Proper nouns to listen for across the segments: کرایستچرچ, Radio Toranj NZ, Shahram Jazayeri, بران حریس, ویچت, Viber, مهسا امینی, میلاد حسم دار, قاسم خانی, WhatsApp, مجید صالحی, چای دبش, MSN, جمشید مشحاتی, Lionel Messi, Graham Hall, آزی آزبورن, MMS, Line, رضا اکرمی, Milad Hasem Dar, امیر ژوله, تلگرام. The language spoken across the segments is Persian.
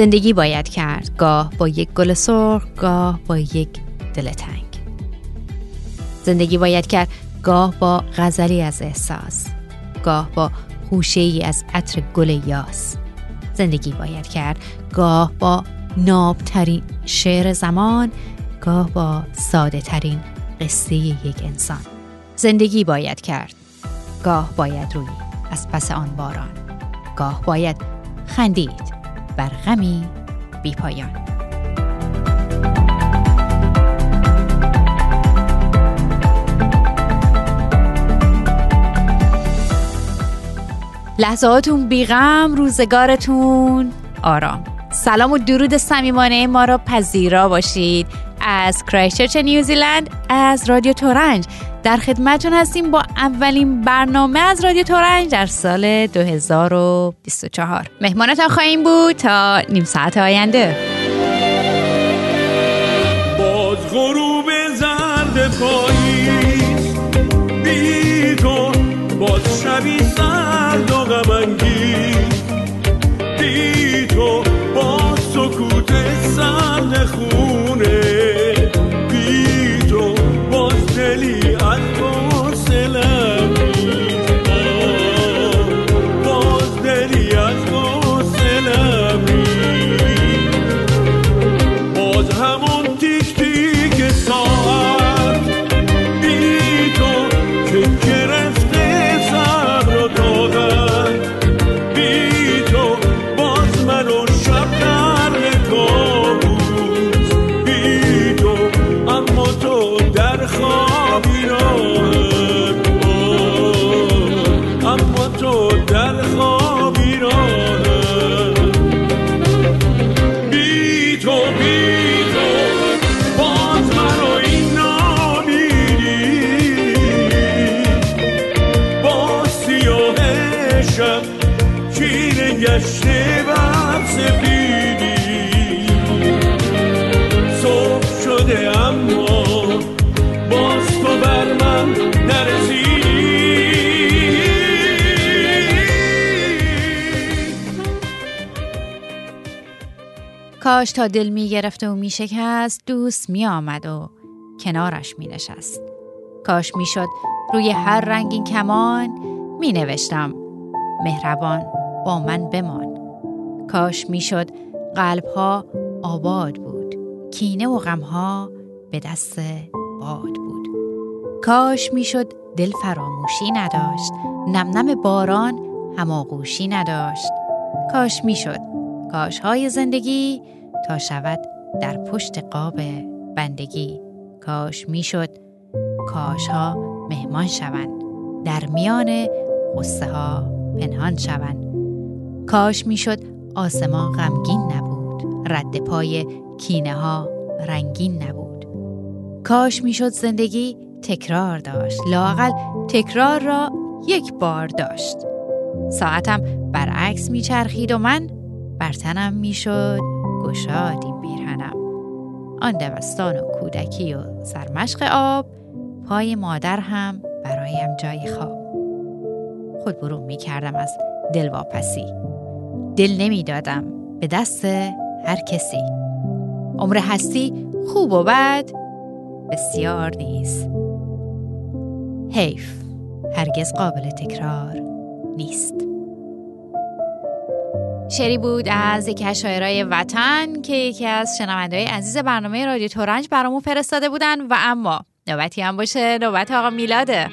زندگی باید کرد، گاه با یک گل سرخ، گاه با یک دلتنگ. زندگی باید کرد، گاه با غزلی از احساس، گاه با خوشه‌ای از عطر گل یاس. زندگی باید کرد، گاه با نابترین شعر زمان، گاه با ساده ترین قصه یک انسان. زندگی باید کرد، گاه باید روی از پس آن باران، گاه باید خندید بر غمی بی پایان. لحظاتون بی غم، روزگارتون آرام. سلام و درود صمیمانه ما را پذیرا باشید. از کرایستچرچ نیوزیلند، از رادیو تورنج در خدمتتون هستیم با اولین برنامه از رادیو تورنج در سال 2024. مهمانتان خواهیم بود تا نیم ساعت آینده. باز غروب زرد پاییز دید و باز شبی سرد و غم‌انگیز دید و باز سکوت سمن خونه دید و باز دلی کاش تا دل می گرفت و می شکست، دوست می آمد و کنارش می نشست. کاش می شد روی هر رنگین کمان می نوشتم مهربان با من بمان. کاش می شد قلب ها آباد بود، کینه و غم ها به دست باد بود. کاش می شد دل فراموشی نداشت، نمنم باران هم آغوشی نداشت. کاش می شد کاش های زندگی تا شود در پشت قاب بندگی. کاش می شد کاش ها مهمان شوند، در میان غصه ها پنهان شوند. کاش می شد آسمان غمگین نبود، رد پای کینه ها رنگین نبود. کاش می شد زندگی تکرار داشت، لااقل تکرار را یک بار داشت. ساعتم برعکس می چرخید و من برتنم می شد گشاد این پیرهنم. آن دوستان و کودکی و سرمشق آب، پای مادر هم برایم جای خواب. خود برون می کردم از دلواپسی، دل نمی دادم به دست هر کسی. عمر هستی خوب و بد بسیار نیست، حیف هرگز قابل تکرار نیست. شعری بود از یکی از شاعرای وطن که یکی از شنونده‌های عزیز برنامه رادیو تورنج برامون فرستاده بودن. و اما نوبتی هم باشه، نوبت آقا میلاده.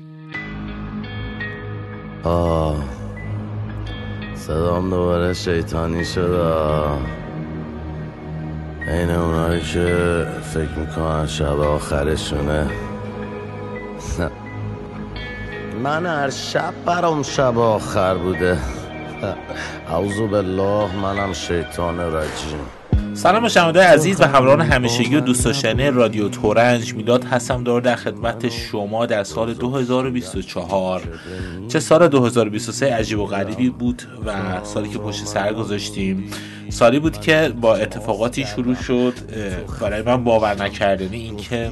صدام دوباره شیطانی شده، این اونایی که فکر میکنن شب آخرشونه. من هر شب برام شب آخر بوده. اعوذ بالله، منم شیطان رجیم. سلام شنوندگان عزیز و همراهان همیشگی و دوست داشتنی رادیو تورنج، میلاد حسم دار در خدمت شما در سال 2024. چه سال 2023 عجیب و غریبی بود و سالی که پشت سر گذاشتیم، سالی بود که با اتفاقاتی شروع شد برای من باور نکردنی، این که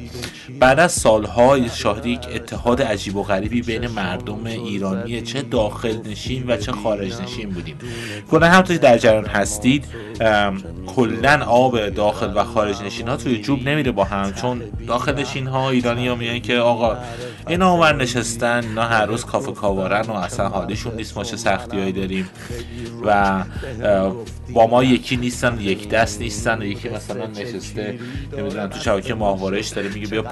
بعد از سالها شاهد یک اتحاد عجیب و غریبی بین مردم ایرانی چه داخل نشین و چه خارج نشین بودیم. کلا همونطور که در جریان هستید، کلا آب داخل و خارج نشین ها توی جوب نمیره با هم، چون داخل نشین ها ایرانی ها میگن که آقا اینا اونور نشستن، اینا هر روز کافه کاوارن و اصلا حالشون نیست، ما چه سختیایی داریم و با ما یکی نیستن، یک دست نیستن. یکی مثلا نشسته نمیدونم تو شبکه ماهواره‌اش داره میگه بیا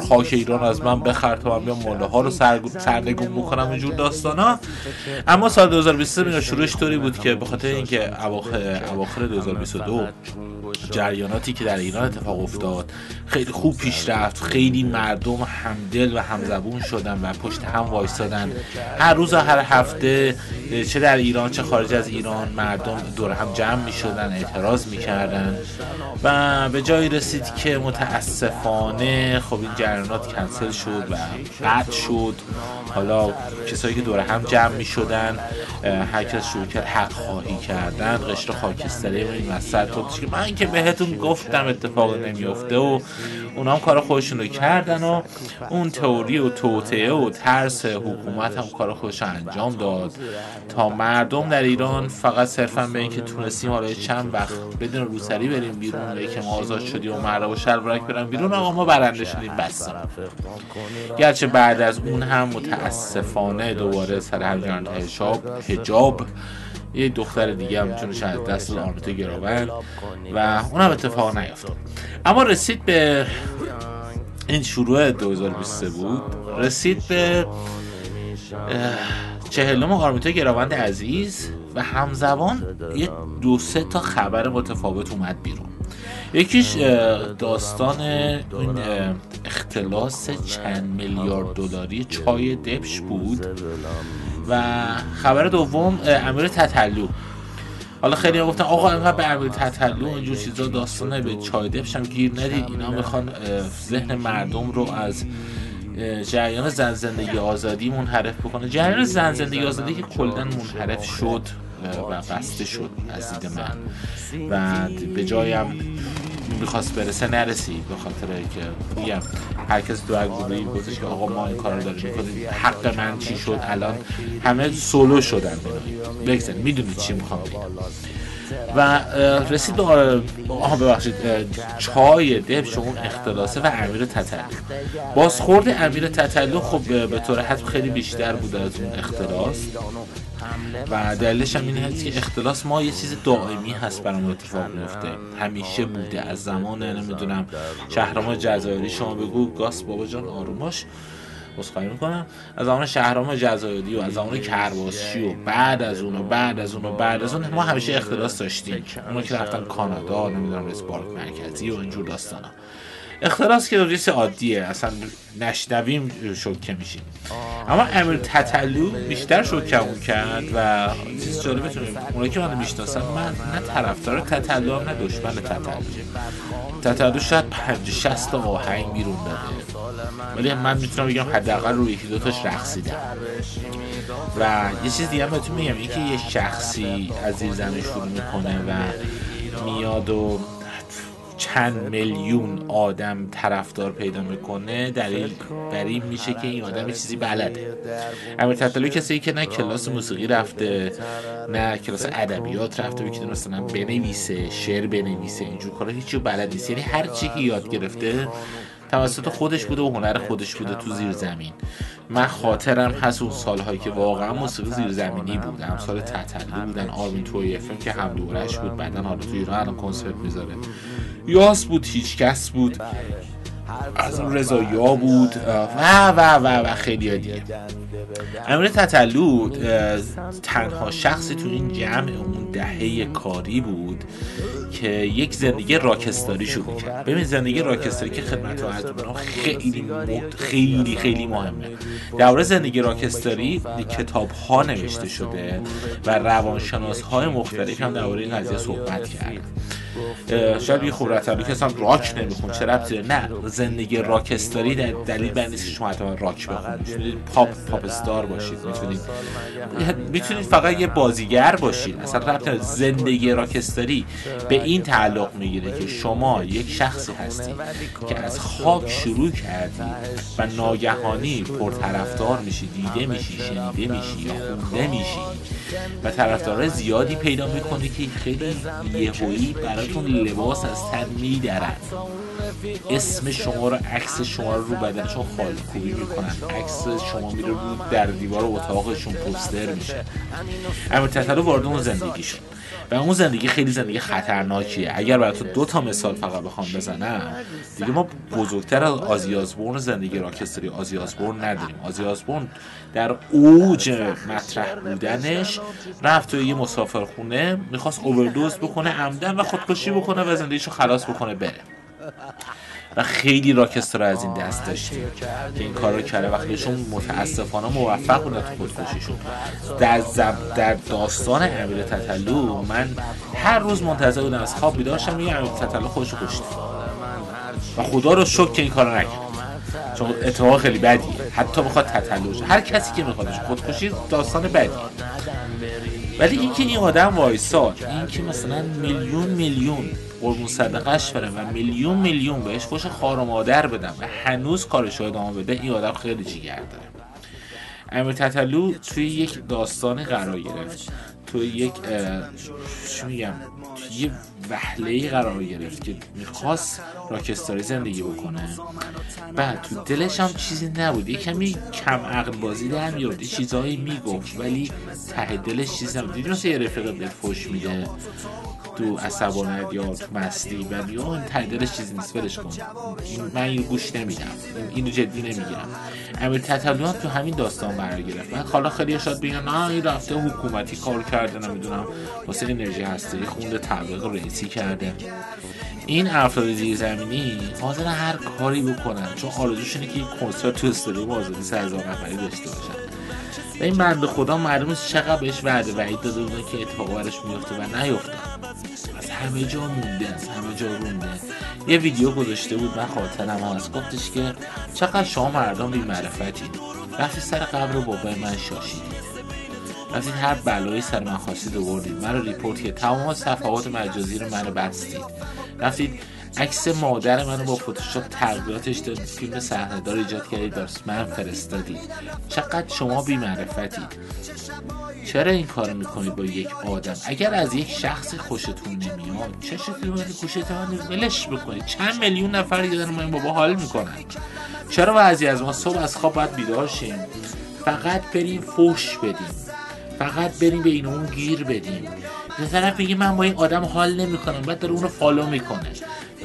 $5 خاک ایران از من بخر تا من بیا ملاها رو سرنگون بکنم، اینجور داستانا. اما سال 2023 شروعش طوری بود که به خاطر اینکه اواخر 2022 جریاناتی که در ایران اتفاق افتاد خیلی خوب پیش رفت، خیلی مردم همدل و همزبون شدن و پشت هم وایسادن. هر روز و هر هفته چه در ایران چه خارج از ایران مردم دور هم جمع می شدن، اعتراض می کردن و به جایی رسید که متاسفانه خب این جریانات کنسل شد و قطع شد. حالا کسایی که دور هم جمع می شدن هر کس شروع کرد حق خواهی کردن، قشر خاکستری و این مسئله که من که بهتون گفتم اتفاق نمیفته و اونا هم کار خودشون رو کردن و اون تئوری و توطئه و ترس حکومت هم کار خودش انجام داد تا مردم در ایران فقط صرفا به اینکه تونستیم حالا چند وقت بدون روسری بریم بیرون، که ما آزاد شدیم و مرا و شلوارک برن بیرون، آقا ما برنده شدیم بس. گرچه بعد از اون هم متاسفانه دوباره سر هم جنرال حجاب یه دختر دیگه هم چون شاید دست آرمیتا گراوند و اونم اتفاق نیفتاد. اما رسید به این شروع 2023 بود، رسید به 40م آرمیتا گراوند عزیز و همزمان یه 2-3 تا خبر متفاوت اومد بیرون. یکیش داستان این اختلاس $چند میلیارد چای دبش بود و خبر دوم امیر تطلو. حالا خیلی ها گفتن آقا اینقدر به امیر تطلو اینجور چیزا داستانه به چای دبش هم گیر ندید، اینا میخوان ذهن مردم رو از جریان زن زندگی آزادی منحرف بکنه. جریان زن زندگی آزادی که کلاً منحرف شد و بسته شد از دید من و به جایم میخواست برسه نرسید، به خاطر که میگم هر کس دو گروهی گفتش که آقا ما این کارو داریم میکنیم، حق من چی شد؟ الان همه سولو شدن بگذن میدونید چی میخوام و رسید ببخشید چای دبش اون اختلاسه و امیر تطلو. بازخورد امیر تطلو خب به طور حتم خیلی بیشتر بود از اون اختلاس و دلیلش هم اینه که اختلاس ما یه چیز دائمی هست برام اتفاق میفته، همیشه بوده از زمان نمیدونم شهرام جزایری، شما بگو گاس بابا جان آروماش بسخواهی میکنم، از زمان شهرام جزایری و از زمان کرباسچی و بعد از اون ما همیشه اختلاس داشتیم. اونا که رفتن کانادا نمیدونم رئیس بانک مرکزی و اینجور داستانا. اختلاس که ریس عادیه، اصلا نشنویم شوکه میشیم، اما امیر تطلو بیشتر شوکه‌مون کرد و چیز جالبه تونیم اونایی که منو میشناسن، من نه طرفدار تطلو هم نه دشمن تطلو شاید 50-60 تا آهنگ بیرون داده، ولی من میتونم بگم حداقل روی 1-2 تاش رقصیدم. و یه چیز دیگه هم بهتون میگم، اینکه یه شخصی از زیر زمین شروع میکنه و میاد و چند میلیون آدم طرفدار پیدا میکنه، دلیل بر این میشه که این آدم چیزی بلده. امیر تطلو کسی که نه کلاس موسیقی رفته نه کلاس ادبیات رفته، بلکه مثلا بنویسه، شعر بنویسه، اینجور کارا هیچو بلد نیست. یعنی هر چی که یاد گرفته توسط خودش بوده و هنر خودش بوده تو زیر زمین. من خاطرم هست اون سالهایی که واقعا موسیقی زیر زمینی بود، امثال تطلو بودن، آرمین توی اف ام که هم دورش بود، بعدن حالا تو ایران الان کنسرت میذاره، یاس بود، هیچ کس بود، از رضایا بود و خیلی ها دیگه. امیر تطلو تنها شخصی تو این جمع اون دهه کاری بود که یک زندگی راکستاری شروع کرد. ببین زندگی راکستاری که خدمت رو عرض برام خیلی مهمه. دوره زندگی راکستاری کتاب ها نوشته شده و روانشناس های مختلف هم درباره این قضیه صحبت کرد. شاید یه خوب رتبی که اصلا راک نمیخون چه ربطی داره؟ نه، زندگی راکستاری در دلیل بر نیست که شما حتما راک بخونید. میتونید پاپ استار باشید، میتونید فقط یه بازیگر باشید. اصلا ربطی زندگی راکستاری به این تعلق میگیره که شما یک شخصی هستی که از خاک شروع کردی و ناگهانی پرطرفدار میشی، دیده میشی، شنیده میشی یا خونده میشی و طرفدارای زیادی پیدا میکنی که خیلی یهویی براتون لباس از تن میدرن، اسم شما رو، عکس شما رو بدنشون خالکوبی میکنن، عکس شما میره رو در دیوار اتاقشون پوستر میشه. امیر تطلو وارد اون زندگی شد و اون زندگی خیلی زندگی خطرناکیه. اگر برای تو 2 مثال فقط بخوام بزنم دیگه، ما بزرگتر از آزی آزبورن زندگی راکستری آزی آزبورن نداریم. آزی آزبورن در اوج مطرح بودنش رفت توی یه مسافرخونه، میخواست اووردوز بکنه عمدن و خودکشی بکنه و زندگیشو خلاص بکنه بره. و خیلی راکستر از این دست داشتیم که این کار رو کرده و خیلیشون متاسفانه موفق بودن تو خودکشیشون. در داستان امیر تطلو من هر روز منتظر بودم، از خواب بیداشتم میگه امیر تطلو خودشو کشته و خدا رو شکر که این کار رو نکرد، چون اتفاق خیلی بدیه. حتی بخواد تطلوش، هر کسی که میخوادش خودکشی داستان بدیه. ولی اینکه این آدم وایساد، اینکه مثلا میلیون قربون صدقهش برم و میلیون بهش فوش خار و مادر بدم و هنوز کارشو ادامه بده، این آدم خیلی جیگر داره. امیر تطلو توی یک داستان قرار گرفت، توی یک یه وهله‌ای قرار گرفت که میخواست راکستاری زندگی بکنه. بعد تو دلش هم چیزی نبود، یکمی کم عقل بازی در میاد، چیزایی میگفت ولی ته دلش چیزی نبود. دیدی مثلا یه رفیق به فوش میده تو عصبانیت یا تو مستی و میون ته دلش چیزی نیست، ولش کن، من یه گوش نمیدم، اینو جدی نمیگیرم. امیر تطلو تو همین داستان قرار گرفت. بعد حالا خیلی شاد بگن نه این رفته حکومتی کار کرده، نمیدونم واسه انرژی هستی خونده، تبلیغ رئیسی کرده. این افراد زیرزمینی حاضر هر کاری بکنن چون آرزوشونه که یک کنسرت تو استادیوم آزادی 10,000 نفری داشته باشن. و این بنده خدا معلومه چقدر بهش وعده وعید داده بودن که اتفاق برش میفته و نیافتن. از همه جا مونده، از همه جا رونده. یه ویدیو گذاشته بود من خاطرم هست، گفتش که چقدر شما مردم بی‌معرفتین، رفتید سر قبر بابای من شاشیدید، رفتید هر بلایی سر من خواستید آوردید، من رو ریپورت کردید، تمام صفحات مجازی رو منو بستید، رفتید عکس مادر منو با فتوشاپ تغییراتش دادید، فیلم صحنه دار ایجاد کردید درست من فرستادید. چقدر شما بی‌معرفتید. چرا این کارو میکنید با یک آدم؟ اگر از یک شخص خوشتون نمیاد چه شکلی باید خوشتون ولش بکنید. چند میلیون نفر دارن ما این بابا حال میکنن. چرا بعضی از ما صبح از خواب باید بیدار شیم فقط بریم فحش بدیم، فقط بریم به این اون گیر بدیم، یه طرف بگه من با این آدم حال نمیکنم بعد داره اون رو فالو میکنه.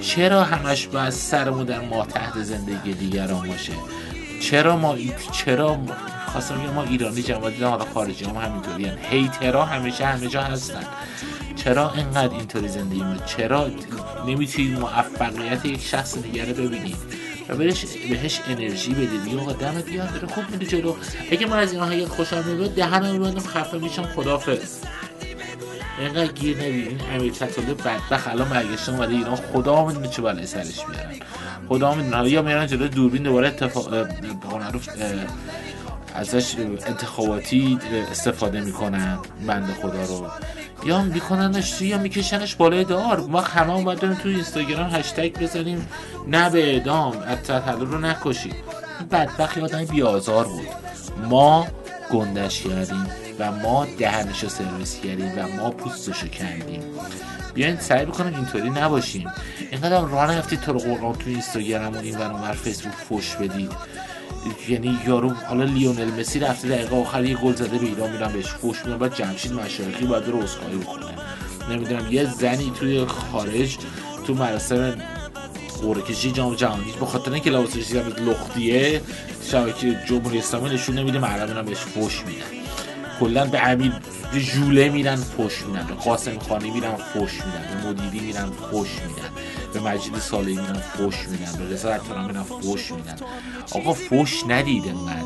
چرا همش باید سرمون در ماتحت زندگی دیگران باشه؟ چرا خواستم بگم ما ایرانی جماعت دیدم، حالا خارجی هم همینطوری هم. هیترها همیشه همه جا هستن. چرا اینقدر اینطوری زندگی ما؟ چرا نمیتونید موفقیت یک شخص دیگر رو ببینید و بهش انرژی بدید؟ یه آدمت بیان داره خوب میده جلو. اگه من از اینها یک خوشم نمیاد دهنم میبندم، خفه میشم، خداحافظ، اینقدر گیر ندید. این امیر تطلو بدبخت الان برگشته اومده ایران، خدا میدونه چه بلایی سرش میارن، خدا میدونه. یا میارن جلوی دوربین دوباره ازش انتخاباتی استفاده میکنن بنده خدا رو، یا میکننش یا میکشنش بالای دار. ما همون باید تو اینستاگرام هشتگ بزنیم نه به اعدام، تطلو رو نکشید. بدبخت آدم بی‌آزار بود، ما گندش کردیم و ما دهنشو سرویس کردیم و ما پوستشو کندیم. بیاین سعی بکنیم اینطوری نباشیم. اینقدر راه نرفتید تو قرآن تو اینستاگرام و اینور اونور فیسبوک فوش بدید. یعنی یارو حالا لیونل مسی رفته دقیقه آخر یه گل زده به ایران، میرن بهش فوش میدن، بعد جمشید مشحاتی بعد رو اسکای بکنه. نمیدونم یه زنی توی خارج تو مراسم خوره کشی جام جهانی به خاطر اینکه لباسش زیاد لختیه شبکه جمهوری اسلامی نشون نمیده، مردم بهش فحش میدن، کلا به امیر ژوله میرن فحش میدن، به قاسم خانی میرن فحش میدن، به مدیری میرن فحش میدن، به مجید صالحی میرن فحش میدن، به رضا اکرمی میرن فحش میدن. آقا فحش ندید، من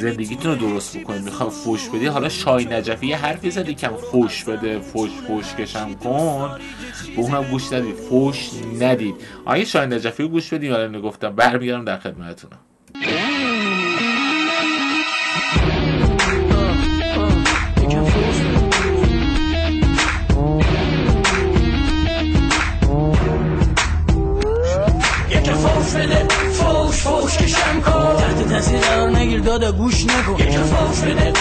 زندگیتون رو درست بکنید. میخوای فحش بدی؟ حالا شای نجفی یه حرفی زدی کم فحش بده، فحش کشم کن، به اونم گوش ندید، فحش ندید. آگه شای نجفی رو گوش بدید حالا نگفتم، برمیگردم در خدمتتونم. تاثیرارو نگیر دادا گوش نکن، یکی فوش بده،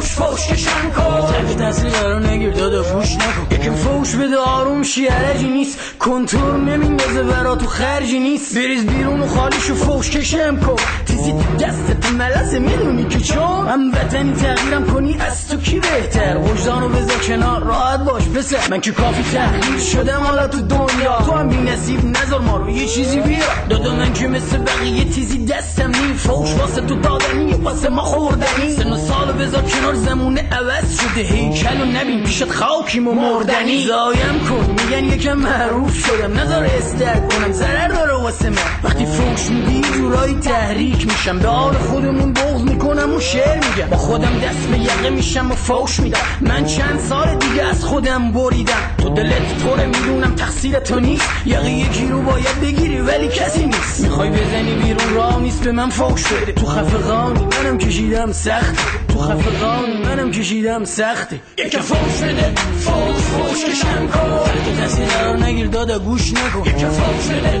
فوش کشم کن، تاثیرارو نگیر دادا گوش نکن، یکی فوش بده آروم شی، عرجی نیست، کنتور نمیندازه برا تو خرجی نیست، بریز بیرون و خالیشو فوش کشم کن، تیزی تو دستت ملسه میدونی که چون هم وطنی تغییرم کنی از تو کی بهتر، وجدانو بذار کنار راحت باش پسر، من که کافی تحقیر شدم حالا تو دنیا، تو هم بی نصیب نذار ما رو یه چیزی بیا دادا، من که مثل بقیه تیزی دستم نیم، واسه تو دادنی واسه ما خوردنی، سن و سالو بذار کنار زمونه عوض شده، هیکلو نبین پیشت خاکیم و مردنی، زایم کن میگن یکم معروف شدم، نذار استر کنم ضرر داره واسه من، وقتی فوش میدی جورایی تحریک میشم، به حال خودمون بغض میکنم و شعر میگم، با خودم دست به یقه میشم و فوش میدم، من چند سال دیگه از خودم بریدم، تو دلت طوره میدونم تقصیر تو نیست، یقه یکی رو باید بگیری ولی کسی نیست، میخوای بزنی بیرون راه نیست به من فوش بده، تو خفقانی منم کشیدم سخته، تو خفقانی منم کشیدم سخته، یک فوش بده، فوش کشم کن، تو تاثیرارو نگیر دادا گوش نکن، یک فوش بده،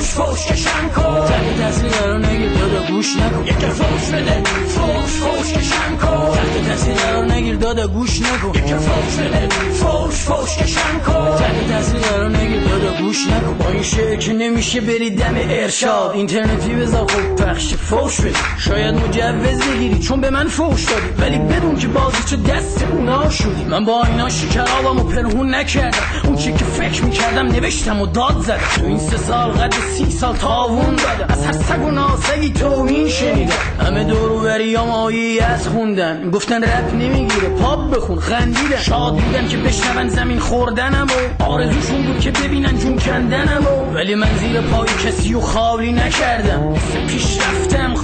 فوش کشم کن، تو تاثیرارو نگیر دادا گوش نکن، یک فوش بده، فوش کشم کن، تو تاثیرارو نگیر دادا گوش نکن، یک فوش بده، فوش کشم کن، تو تاثیرارو نگیر دادا گوش نکن، با این شعر که نمیشه بری دم ارشاد، اینترنتی بذار خوب پخش فوش بده. شاید مجوز بگیری چون به من فوش دادی، ولی بدون که بازیچه دست اونا شدی، من با اینا شکرابم و پنهون نکردم، اون چی که فکر میکردم نوشتم و داد زدم، تو این 3 سال قد 30 سال تاون دادم، از هر سگ و ناسگی توهین شنیدم، همه دوروبریام آیه از خوندن، گفتن رپ نمیگیره پاپ بخون، خندیدن شاد بودن که بشنون زمین خوردنم و آرزوشون بود که ببینن جون کندنم و، ولی من زیر پای کسی و خالی نکردم، پیش رفتم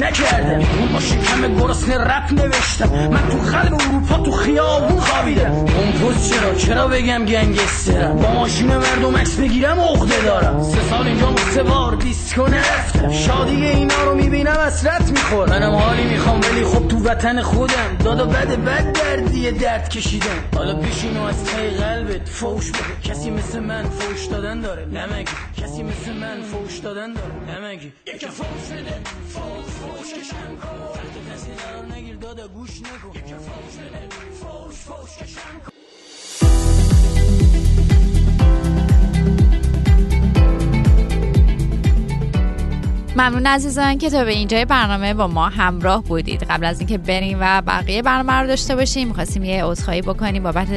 نکردم، اون با شکم گرسنه رپ نوشتم، من تو قلب اروپا تو خیابون خوابیدم، اون پس چرا بگم گنگسترم، با ماشین مردم عکس بگیرم عقده دارم، 3 سال اینجا و 3 بار دیسکو نرفتم، شادی اینا رو میبینم حسرت میخورم، منم حالی میخوام ولی خب تو وطن خودم، دادا بد دردیه درد کشیدم، حالا بشین و از ته قلبت فوش بده، کسی مثل من فوش دادن داره نمگی، کسی مثل من فوش دادن داره نمگی، یک فوش بده، فوش کشم کن، تحت تاثیرارو نگیر دادا گوش نکن، یک فوش بده، فوش کشم کن. ممنون عزیزان که تا به اینجای برنامه با ما همراه بودید. قبل از اینکه بریم و بقیه برنامه رو داشته باشیم می‌خواستیم یه عذرخواهی بکنیم بابت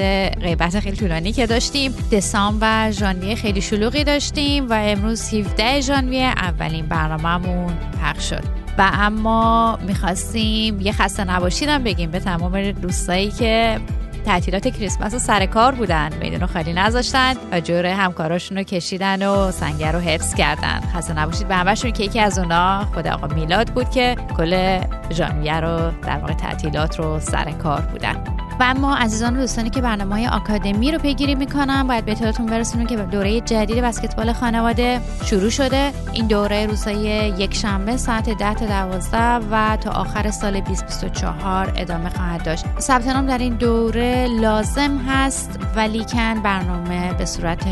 غیبت خیلی طولانی که داشتیم. دسامبر و ژانویه خیلی شلوغی داشتیم و امروز 17 ژانویه اولین برنامه‌مون پخش شد. و اما می‌خواستیم یه خسته نباشید هم بگیم به تمام دوستایی که تعطیلات کریسمس رو سر کار بودن، میدونو خالی نذاشتن و جور همکاراشون رو کشیدن و سنگر رو حفظ کردن. خسته نباشید به همشون که یکی از اونا خود آقا میلاد بود که کل ژانویه رو در واقع تعطیلات رو سر کار بودن. و اما عزیزان و دوستانی که برنامه‌های آکادمی رو پیگیری می‌کنن، باید به اطلاعتون برسونم که دوره جدید بسکتبال خانواده شروع شده. این دوره روزهای یکشنبه ساعت 10 تا 12 و تا آخر سال 2024 ادامه خواهد داشت. ثبت نام در این دوره لازم هست ولیکن برنامه به صورت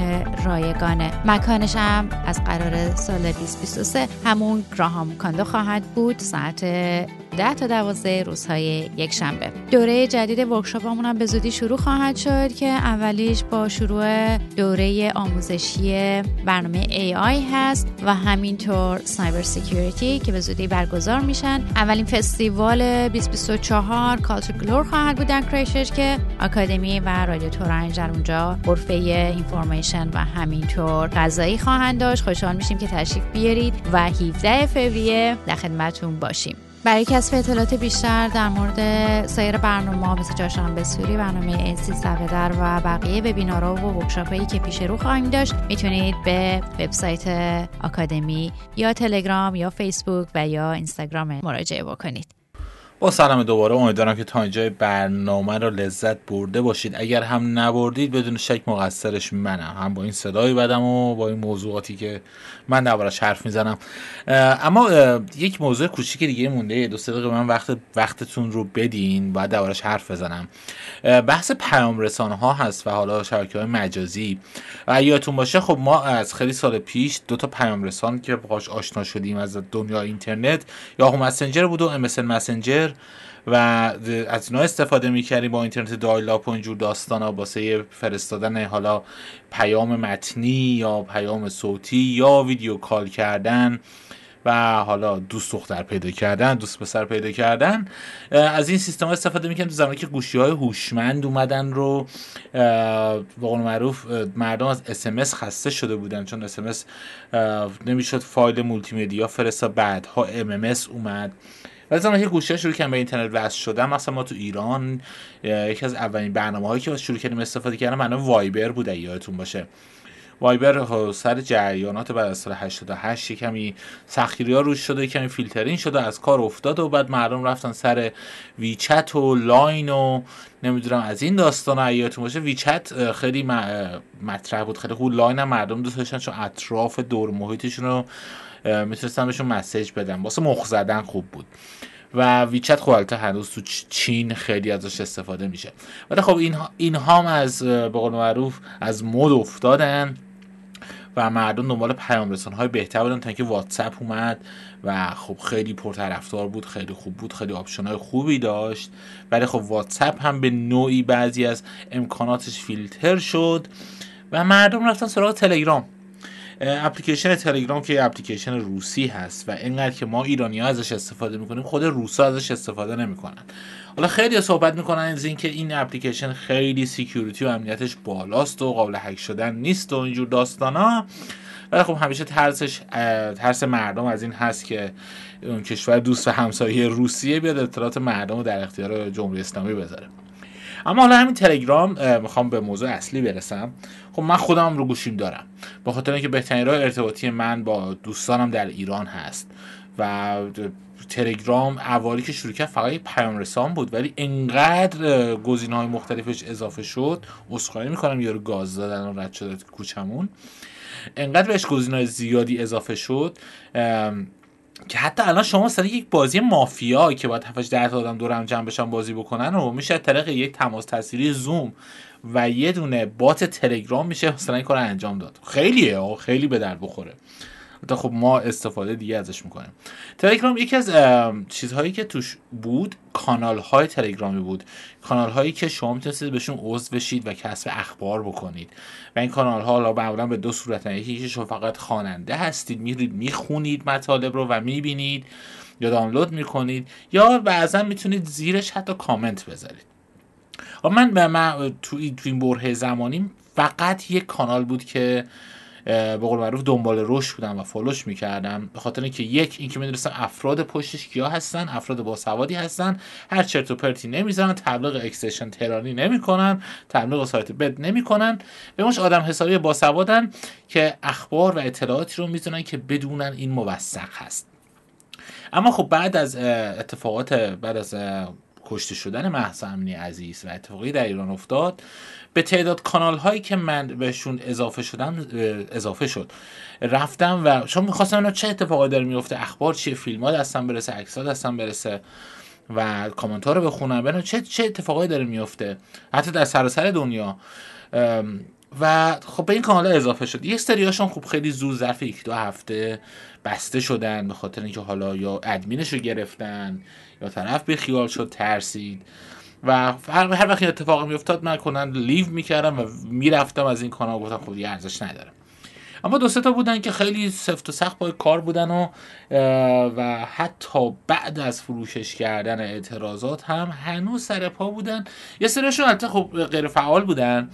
رایگانه. مکانش هم از قرار سال 2023 همون گراهام کاندو خواهد بود، ساعت 10 تا 12 روزهای یک شنبه. دوره جدید ورکشاپمون هم به زودی شروع خواهد شد که اولیش با شروع دوره آموزشی برنامه AI هست و همینطور سایبر سکیوریتی که به زودی برگزار میشن. اولین فستیوال 2024 کالچر گلور خواهد بود در کرایستچرچ که آکادمی و رادیو تورنج در اونجا غرفه اینفورمیشن و همینطور غذایی خواهند داشت. خوشحال میشیم که تشریف بیارید و 17 فوریه در خدمتتون باشیم. برای کسب اطلاعات بیشتر در مورد سایر برنامه‌ها مثل چهارشنبه سوری، برنامه انسی سبدر و بقیه وبینارها و ورکشاپ‌هایی که پیش رو خواهیم داشت میتونید به وبسایت آکادمی یا تلگرام یا فیسبوک و یا اینستاگرام مراجعه بکنید. با سلام دوباره، امیدوارم که تا اینجای برنامه رو لذت برده باشید. اگر هم نبردید بدون شک مقصرش منم، هم با این صدای بدم و با این موضوعاتی که من دربارش حرف میزنم. اما یک موضوع کوچیک دیگه مونده، 2 دقیقه من وقتتون رو بدین بعد دربارش حرف بزنم. بحث پیام رسانه ها هست و حالا شبکه‌های مجازی. یادتون باشه خب ما از خیلی سال پیش 2 تا پیام رسان که باهاش آشنا شدیم از دنیا اینترنت، یا یاهو مسنجر بود و MSN مسنجر و از اینا استفاده می‌کردیم با اینترنت دایل آپ و اینجور داستانا واسه فرستادن حالا پیام متنی یا پیام صوتی یا ویدیو کال کردن و حالا دوست دختر پیدا کردن، دوست پسر پیدا کردن. از این سیستم ها استفاده میکنن تو زمانی که گوشی های هوشمند اومدن رو به قول معروف مردم از SMS خسته شده بودن، چون SMS نمیشد فایل مولتی مدیا فرستا، بعدها MMS اومد و زمانی که گوشی ها شروع کردن به اینترنت وصل شدن. مثلا ما تو ایران یکی از اولین برنامه‌هایی که شروع کردیم استفاده کردن برنامه وایبر بود، یادتون باشه. وایبر سر جریانات بعد از سال 88 کمی سختگیری‌ها روش شده، کمی فیلترین شده، از کار افتاد و بعد مردم رفتن سر ویچت و لاین و نمیدونم از این داستانا. یادتون باشه ویچت خیلی مطرح بود، خیلی خوب. لاین هم مردم دوست داشتن چون اطراف دور محیطشون رو میتونستن بهشون مسیج بدن، واسه مخ زدن خوب بود. و ویچت خب البته هنوز تو چین خیلی ازش استفاده میشه، ولی خب اینها هم از به قول معروف از مد افتادن و مردم دنبال پیام رسان‌های بهتر بودن تا اینکه واتساپ اومد و خب خیلی پرطرفدار بود، خیلی خوب بود، خیلی آپشن‌های خوبی داشت. ولی خب واتساپ هم به نوعی بعضی از امکاناتش فیلتر شد و مردم رفتن سراغ تلگرام. اپلیکیشن تلگرام که اپلیکیشن روسی هست و اینقدر که ما ایرانی‌ها ازش استفاده می‌کنیم، خود روس‌ها ازش استفاده نمی‌کنن. حالا خیلی صحبت می‌کنن از اینکه این اپلیکیشن خیلی سکیوریتی و امنیتش بالاست و قابل هک شدن نیست و اینجور داستانا، ولی خب همیشه ترس مردم از این هست که اون کشور دوست و همسایه روسیه بیاد اطلاعات مردم رو در اختیار جمهوری اسلامی بذاره. اما حالا همین تلگرام، میخوام به موضوع اصلی برسم. خب من خودم رو گوشیم دارم، به خاطر اینکه بهترین راه ارتباطی من با دوستانم در ایران هست و تلگرام اولی که شروع کرد فقط پیام رسان بود، ولی انقدر گزینه‌های مختلفش اضافه شد، عذرخواهی میکنم یارو گاز دادن و رد شد کوچمون، انقدر بهش گزینه‌های زیادی اضافه شد که حتی الان شما سر یک بازی مافیا که باید 7-10 آدم دور هم جمع بشن بازی بکنن و میشه طریق یک تماس تصویری زوم و یه دونه بات تلگرام میشه مثلا این کارو انجام داد. خیلیه، خیلی به در بخوره. البته خب ما استفاده دیگه ازش میکنیم. تلگرام یکی از چیزهایی که توش بود کانال‌های تلگرامی بود، کانال‌هایی که شما میتونید بهشون عضو بشید و کسب اخبار بکنید. و این کانال‌ها حالا معمولا به 2 صورتن، یکی شما فقط خواننده هستید، میرید میخونید مطالب رو و میبینید یا دانلود میکنید، یا بعضا میتونید زیرش حتی کامنت بذارید. و من تو این برهه زمانی فقط یک کانال بود که به قول معروف دنبال روش بودم و فالوش میکردم، به خاطر اینکه یک اینکه میدونستم افراد پشتش کیا هستن، افراد باسوادی هستن، هر چرت و پرتی نمیذارن، تبلیغ اکسشن ترانی نمیکنن، تبلیغ سایت بد نمیکنن، به مش آدم حسابی باسوادن که اخبار و اطلاعاتی رو میدونن که بدونن این موثق هست. اما خب بعد از کشته شدن مهسا امینی عزیز و اتفاقی در ایران افتاد، به تعداد کانال هایی که من بهشون اضافه شد رفتم و شما میخواستم اینا چه اتفاقی داره میفته، اخبار چیه، فیلم ها دستم برسه، عکس ها دستم برسه و کامنت ها رو بخونم ببینم چه اتفاقی داره میفته حتی در سراسر دنیا. و خب به این کانال اضافه شد. یه سریاشون خب خیلی زود ظرف یک دو هفته بسته شدن به خاطر اینکه حالا یا ادمینش رو گرفتن یا طرف بیخیال شد ترسید و هر وقت این اتفاق میافتاد من کلا لیو میکردم و میرفتم از این کانال، گفتم خب دیگه ارزش نداره. اما دو سه تا بودن که خیلی سفت و سخت با کار بودن و حتی بعد از فروشش کردن اعتراضات هم هنوز سر پا بودن. یه سریشون البته خب غیر فعال بودن،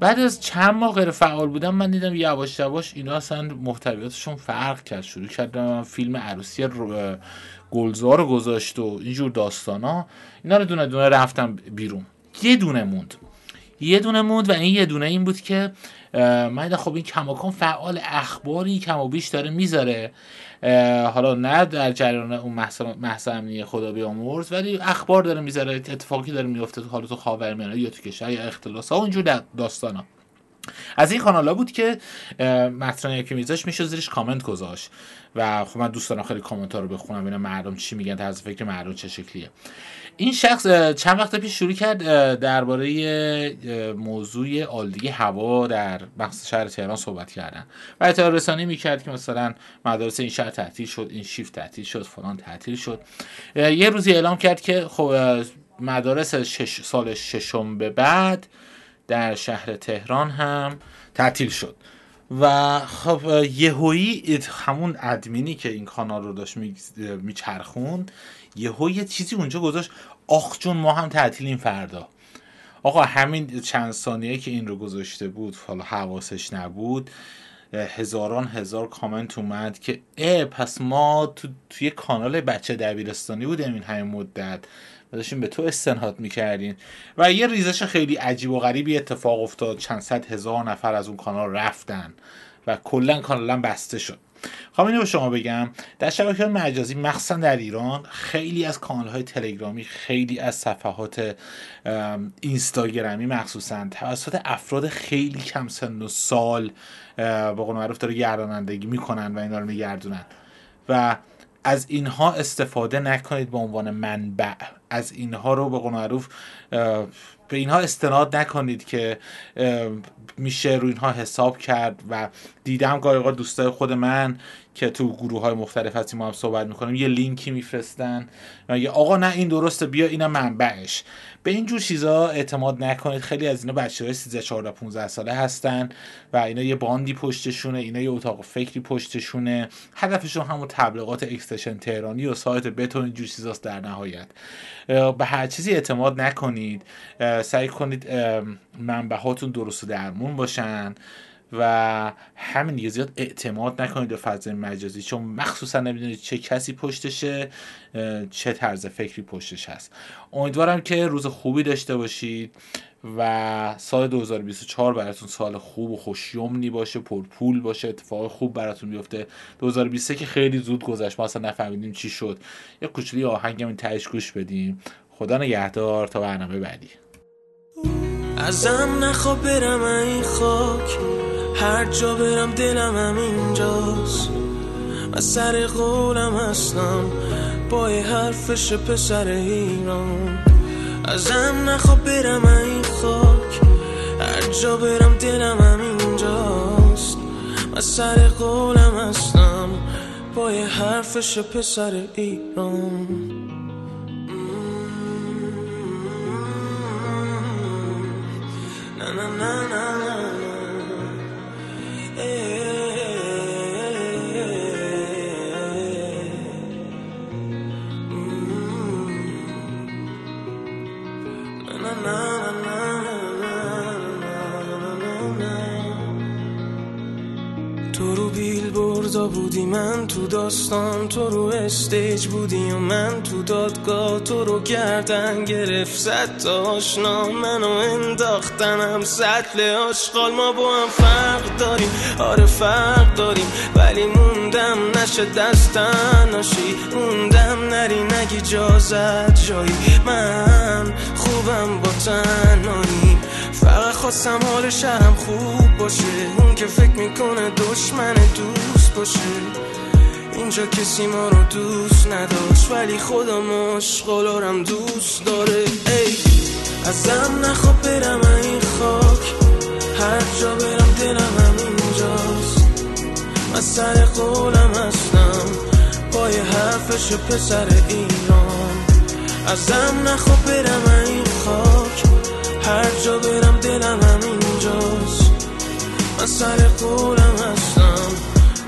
بعد از چند ماه غیر فعال بودن من دیدم یواش یواش اینا اصلا محتویاتشون فرق کرد، شروع کردم فیلم عروسی گلزار رو گذاشت و اینجور داستانا، اینا رو دونه دونه رفتم بیرون. یه دونه موند و این بود که من خب این کماکان فعال اخباری کما بیش داره میذاره، حالا نه در جریان اون مهسا امینی خدا بیامرز، ولی اخبار داره میذاره، اتفاقی داره میفته تو حالا تو خاورمیانه یا تو کشور یا اختلاس ها اونجور داستانا. از این کانال ها بود که متنایی که میذاش میشه زیرش کامنت گذاشت و خب من دوست دارم خیلی کامنت ها رو بخونم ببینم مردم چی میگن، طرز فکر مردم چه شکلیه. این شخص چند وقت پیش شروع کرد درباره موضوع آلودگی هوا در بخش شهر تهران صحبت کردن و اطلاع رسانی میکرد که مثلا مدارس این شهر تعطیل شد، این شیفت تعطیل شد، فلان تعطیل شد. یه روزی اعلام کرد که خب مدارس سال ششم به بعد در شهر تهران هم تعطیل شد و خب یهویی همون ادمینی که این کانال رو داشت میچرخوند یهویی یه چیزی اونجا گذاشت، آخ جون ما هم تعطیلیم فردا. آقا همین چند ثانیه که این رو گذاشته بود حالا حواسش نبود، هزاران هزار کامنت اومد که پس ما توی کانال بچه دبیرستانی بودیم این همین مدت و داشتیم به تو استنهاد میکردین. و یه ریزش خیلی عجیب و غریبی اتفاق افتاد، چند صد هزار نفر از اون کانال رفتن و کلن کانالم بسته شد. خب اینو به شما بگم در شبکه‌های مجازی مخصوصا در ایران خیلی از کانال‌های تلگرامی، خیلی از صفحات اینستاگرامی مخصوصا توسط افراد خیلی کم سن و سال به قول معروف داره گردانندگی میکنن و اینا رو میگردونن و از اینها استفاده نکنید به عنوان منبع، از اینها رو به قول معروف به اینها استناد نکنید که میشه رو اینها حساب کرد. و دیدم گاهی اوقات دوستای خود من که تو گروه های مختلف هستیم ما هم صحبت میکنیم یه لینکی میفرستن و میگه آقا نه این درسته بیا اینم منبعش. به این جور چیزا اعتماد نکنید. خیلی از اینا بچه‌های 13 14 15 ساله هستن و اینا یه باندی پشتشونه، اینا یه اتاق فکری پشتشونه، هدفشون همون تبلیغات اکستشن تهرانی و سایت بتون این جور چیزاست. در نهایت به هر چیزی اعتماد نکنید، سعی کنید منبعاتون درست و درمون باشن و همین دیگه. زیاد اعتماد نکنید به فضای مجازی چون مخصوصا نمیدونید چه کسی پشتشه، چه طرز فکری پشتش هست. امیدوارم که روز خوبی داشته باشید و سال 2024 براتون سال خوب و خوشیمنی باشه، پرپول باشه، اتفاق خوب براتون بیفته. 2023 که خیلی زود گذشت، ما اصلا نفهمیدیم چی شد. یه کوچولی آهنگم این تهش گوش بدیم. خدا نگهدار تا برنامه بعدی. ازم نخوا برم این خاک، هر جا برم دلم هم اینجاست، من سر قولم هستم با حرفش پسر ایران. ازم نخوا برم این خاک، هر جا برم دلم هم اینجاست، من سر قولم هستم با حرفش پسر ایران. Na na na na eh, na na na na na. تو رو بیلبوردا بودی، من تو داستان، تو رو استیج بودی و من تو دادگاه، تو رو گردن گرفت صد تا آشنا، منو انداختنم سطل آشغال. ما با هم فرق داریم، آره فرق داریم، ولی موندم نشه دستن نشی، موندم نری نگی جازت جایی، من خوبم با تنهایی، فقط خواستم حال شهرم خوب باشه، اون که فکر میکنه دشمن دوست باشه، اینجا کسی ما رو دوست نداشت ولی خودم اشغالارم دوست داره. ای ازم نخوا برم این خاک، هر چه پسر ایران ازم نخوا برم این خاک، هر جا برم دلم همینجاست، من سر قولم هستم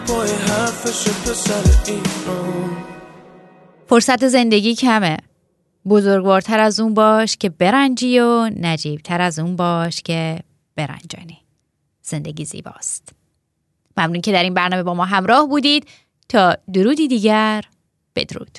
پای حرفش پسر ایران. فرصت زندگی کمه، بزرگوارتر از اون باش که برنجی و نجیبتر از اون باش که برنجانی. زندگی زیباست. ممنون که در این برنامه با ما همراه بودید. تا درودی دیگر، بدرود.